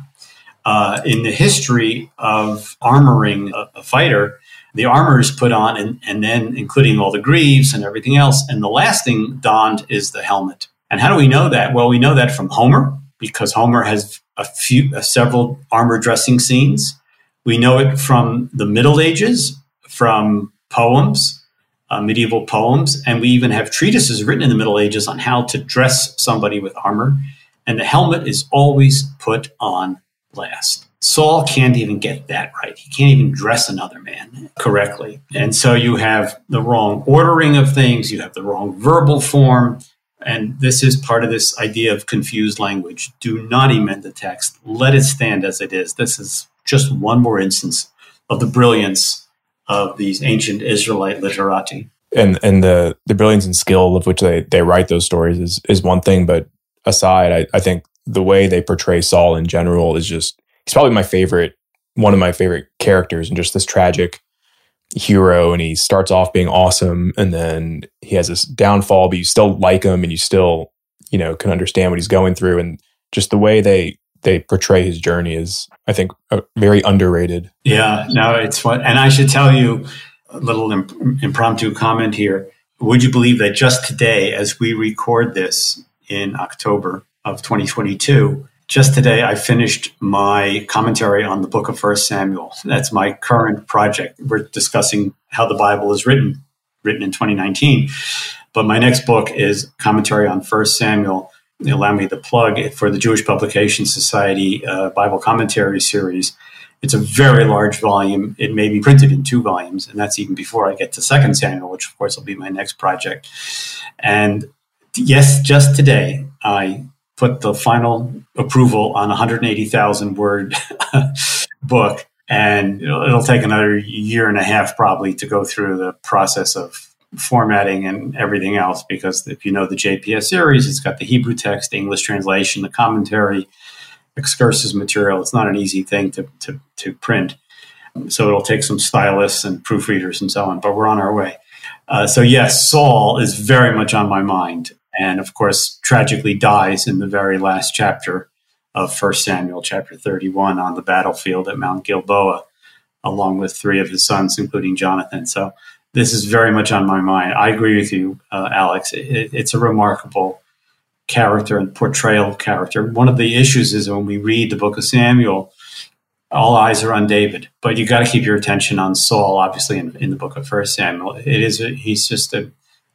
Uh, in the history of armoring a, a fighter, the armor is put on, and, and then including all the greaves and everything else, and the last thing donned is the helmet. And how do we know that? Well, we know that from Homer, because Homer has a few, uh, several armor dressing scenes. We know it from the Middle Ages, from poems, uh, medieval poems, and we even have treatises written in the Middle Ages on how to dress somebody with armor. And the helmet is always put on last. Saul can't even get that right. He can't even dress another man correctly. And so you have the wrong ordering of things. You have the wrong verbal form. And this is part of this idea of confused language. Do not amend the text. Let it stand as it is. This is just one more instance of the brilliance of these ancient Israelite literati. And and the, the brilliance and skill of which they, they write those stories is, is one thing. But aside, I, I think the way they portray Saul in general is just, he's probably my favorite, one of my favorite characters, and just this tragic hero, and he starts off being awesome, and then he has this downfall, but you still like him, and you still, you know, can understand what he's going through. And just the way they they portray his journey is, I think, uh, very underrated. Yeah, no, it's fun. And I should tell you a little imp- impromptu comment here. Would you believe that just today, as we record this in October of twenty twenty-two, just today I finished my commentary on the book of First Samuel. That's my current project. We're discussing How the Bible is Written, written in twenty nineteen. But my next book is commentary on First Samuel. Allow me the plug for the Jewish Publication Society uh, Bible Commentary Series. It's a very large volume. It may be printed in two volumes, and that's even before I get to Second Samuel, which, of course, will be my next project. And yes, just today, I put the final approval on a one hundred eighty thousand word book, and it'll take another year and a half probably to go through the process of formatting and everything else, because if you know the J P S series, it's got the Hebrew text, the English translation, the commentary, excursus material. It's not an easy thing to to to print. So it'll take some stylists and proofreaders and so on, but we're on our way. Uh, so yes, Saul is very much on my mind, and of course, tragically dies in the very last chapter of First Samuel, chapter thirty-one, on the battlefield at Mount Gilboa, along with three of his sons, including Jonathan. So this is very much on my mind. I agree with you, uh, Alex. It, it's a remarkable character and portrayal of character. One of the issues is when we read the book of Samuel, all eyes are on David, but you got to keep your attention on Saul, obviously, in, in the book of First Samuel. It is a, he's just a,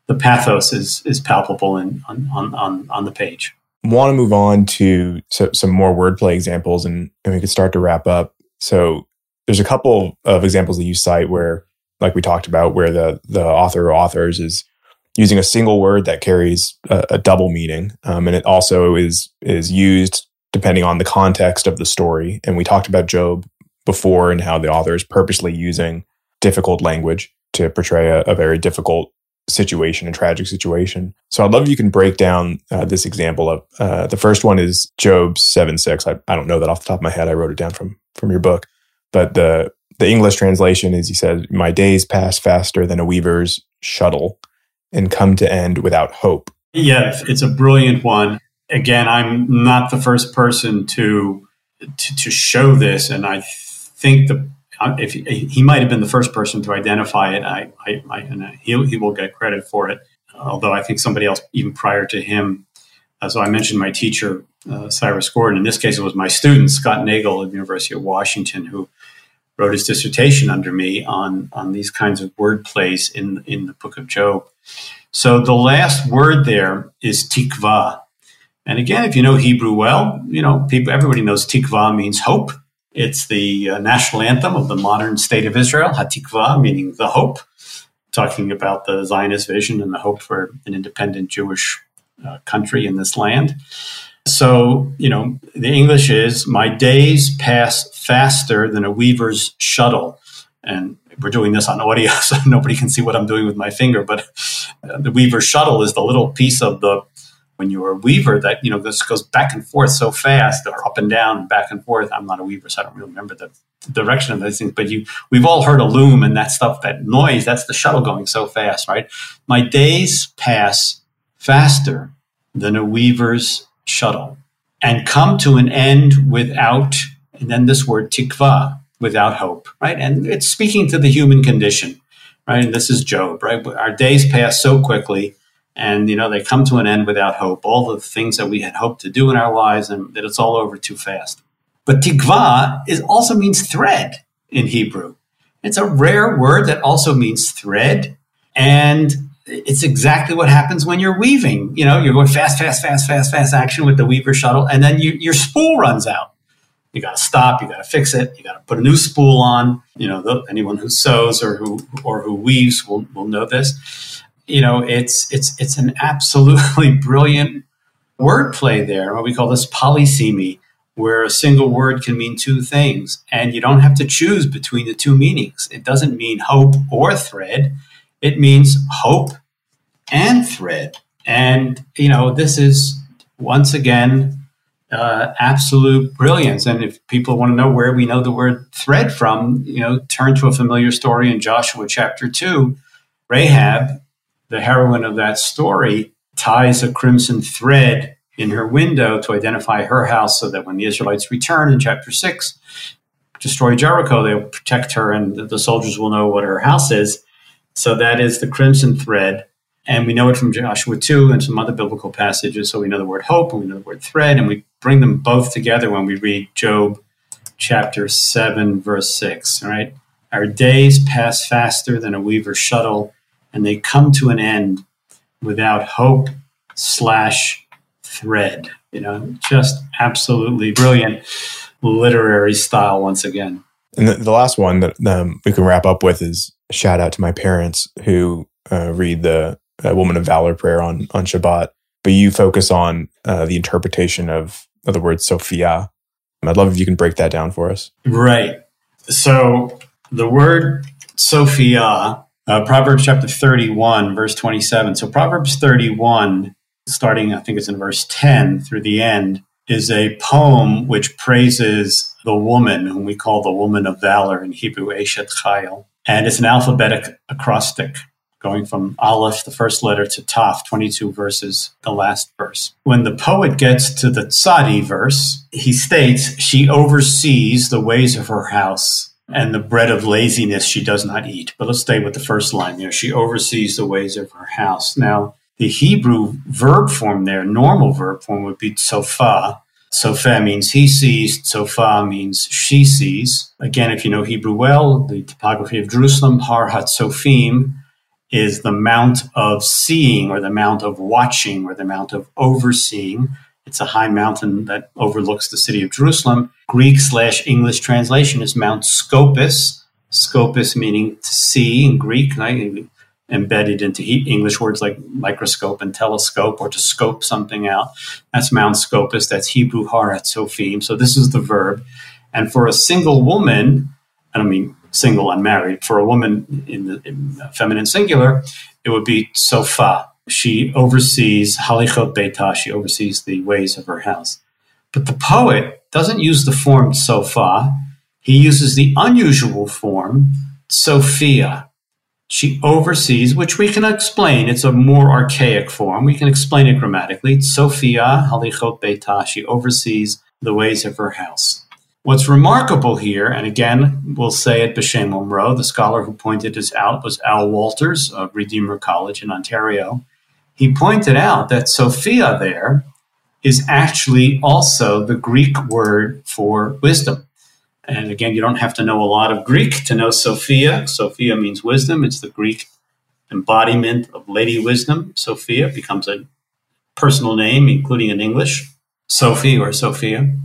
the pathos is is palpable in, on, on, on, on the page. I want to move on to so, some more wordplay examples, and, and we could start to wrap up. So there's a couple of examples that you cite where, like we talked about, where the, the author or authors is using a single word that carries a, a double meaning. Um, and it also is is used depending on the context of the story. And we talked about Job before and how the author is purposely using difficult language to portray a, a very difficult situation, a tragic situation. So I'd love if you can break down uh, this example of, uh, the first one is Job seven six. I, I don't know that off the top of my head. I wrote it down from from your book. But the The English translation is, he says, "My days pass faster than a weaver's shuttle and come to end without hope." Yeah, it's a brilliant one. Again, I'm not the first person to to, to show this, and I think the if he, he might have been the first person to identify it. I, I, I and I, he, he will get credit for it, although I think somebody else even prior to him. Uh, so I mentioned my teacher, uh, Cyrus Gordon. In this case, it was my student, Scott Nagel at the University of Washington, who wrote his dissertation under me on, on these kinds of word plays in, in the book of Job. So the last word there is tikva. And again, if you know Hebrew well, you know, people, everybody knows tikva means hope. It's the uh, national anthem of the modern state of Israel, hatikva, meaning the hope, talking about the Zionist vision and the hope for an independent Jewish uh, country in this land. So, you know, the English is, "My days pass faster than a weaver's shuttle." And we're doing this on audio, so nobody can see what I'm doing with my finger. But uh, the weaver's shuttle is the little piece of the, when you were a weaver, that, you know, this goes back and forth so fast, or up and down, back and forth. I'm not a weaver, so I don't really remember the, the direction of those things. But you, we've all heard a loom and that stuff, that noise, that's the shuttle going so fast, right? "My days pass faster than a weaver's shuttle and come to an end without," and then this word tikva, without hope, right? And it's speaking to the human condition, right? And this is Job, right? Our days pass so quickly, and, you know, they come to an end without hope. All the things that we had hoped to do in our lives, and that it's all over too fast. But tikva is also means thread in Hebrew. It's a rare word that also means thread, and it's exactly what happens when you're weaving. You know, you're going fast, fast, fast, fast, fast action with the weaver shuttle, and then you, your spool runs out. You got to stop. You got to fix it. You got to put a new spool on. You know, the, anyone who sews or who or who weaves will will know this. You know, it's it's it's an absolutely brilliant wordplay there. What we call this polysemy, where a single word can mean two things, and you don't have to choose between the two meanings. It doesn't mean hope or thread. It means hope and thread. And, you know, this is, once again, uh, absolute brilliance. And if people want to know where we know the word thread from, you know, turn to a familiar story in Joshua chapter two. Rahab, the heroine of that story, ties a crimson thread in her window to identify her house so that when the Israelites return in chapter six, destroy Jericho, they'll protect her and the soldiers will know what her house is. So that is the crimson thread. And we know it from Joshua two and some other biblical passages. So we know the word hope and we know the word thread, and we bring them both together when we read Job chapter seven, verse six, all right? Our days pass faster than a weaver's shuttle, and they come to an end without hope slash thread. You know, just absolutely brilliant literary style once again. And the, the last one that um, we can wrap up with is a shout out to my parents who uh, read the uh, Woman of Valor prayer on, on Shabbat. But you focus on uh, the interpretation of, of the word Sophia. And I'd love if you can break that down for us. Right. So the word Sophia, uh, Proverbs chapter thirty-one, verse twenty-seven. So Proverbs thirty-one, starting, I think it's in verse ten through the end, is a poem which praises the woman, whom we call the woman of valor in Hebrew, Eshet Chayil. And it's an alphabetic acrostic going from Aleph, the first letter, to Taf, twenty-two verses, the last verse. When the poet gets to the Tzadi verse, he states, she oversees the ways of her house, and the bread of laziness she does not eat. But let's stay with the first line there. She oversees the ways of her house. Now, the Hebrew verb form there, normal verb form, would be tsofa. Tsofa means he sees. Tsofa means she sees. Again, if you know Hebrew well, the topography of Jerusalem, Har HaTsofim, is the mount of seeing or the mount of watching or the mount of overseeing. It's a high mountain that overlooks the city of Jerusalem. Greek slash English translation is Mount Scopus. Scopus meaning to see in Greek, right? Embedded into English words like microscope and telescope, or to scope something out. That's Mount Scopus. That's Hebrew Har HaTsofim. So this is the verb. And for a single woman, I don't mean single unmarried, for a woman in the, in the feminine singular, it would be Sofa. She oversees halichot beitah. She oversees the ways of her house. But the poet doesn't use the form sofa. He uses the unusual form sophia. She oversees, which we can explain. It's a more archaic form. We can explain it grammatically. Sophia halichot beitah. She oversees the ways of her house. What's remarkable here, and again, we'll say it b'shem omro, the scholar who pointed this out was Al Walters of Redeemer College in Ontario. He pointed out that Sophia there is actually also the Greek word for wisdom. And again, you don't have to know a lot of Greek to know Sophia. Sophia means wisdom. It's the Greek embodiment of Lady Wisdom. Sophia becomes a personal name, including in English, Sophie or Sophia.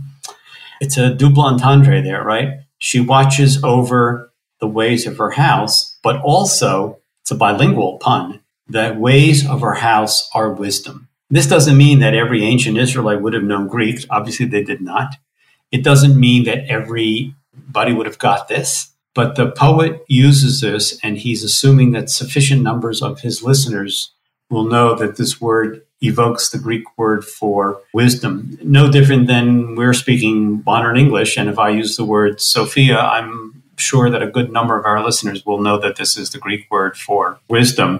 It's a double entendre there, right? She watches over the ways of her house, but also, it's a bilingual pun, the ways of her house are wisdom. This doesn't mean that every ancient Israelite would have known Greek. Obviously, they did not. It doesn't mean that everybody would have got this, but the poet uses this, and he's assuming that sufficient numbers of his listeners will know that this word evokes the Greek word for wisdom. No different than we're speaking modern English, and if I use the word Sophia, I'm sure that a good number of our listeners will know that this is the Greek word for wisdom.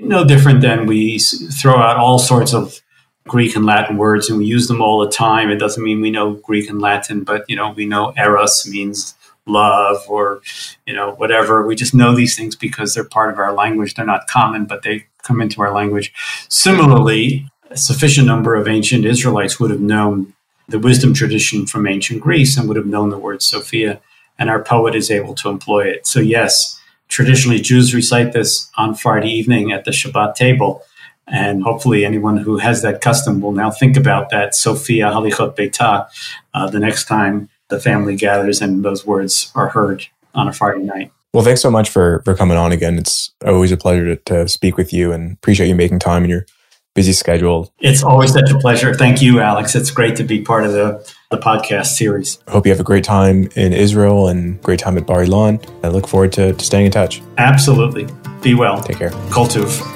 No different than we throw out all sorts of Greek and Latin words, and we use them all the time. It doesn't mean we know Greek and Latin, but, you know, we know eros means love, or, you know, whatever. We just know these things because they're part of our language. They're not common, but they come into our language. Similarly, a sufficient number of ancient Israelites would have known the wisdom tradition from ancient Greece and would have known the word Sophia, and our poet is able to employ it. So yes, traditionally Jews recite this on Friday evening at the Shabbat table, and hopefully anyone who has that custom will now think about that Sophia halichot beitah uh, the next time the family gathers and those words are heard on a Friday night. Well, thanks so much for, for coming on again. It's always a pleasure to, to speak with you, and appreciate you making time in your busy schedule. It's always such a pleasure. Thank you, Alex. It's great to be part of the, the podcast series. I hope you have a great time in Israel and great time at Bar Ilan. I look forward to, to staying in touch. Absolutely. Be well. Take care. Kol Tov.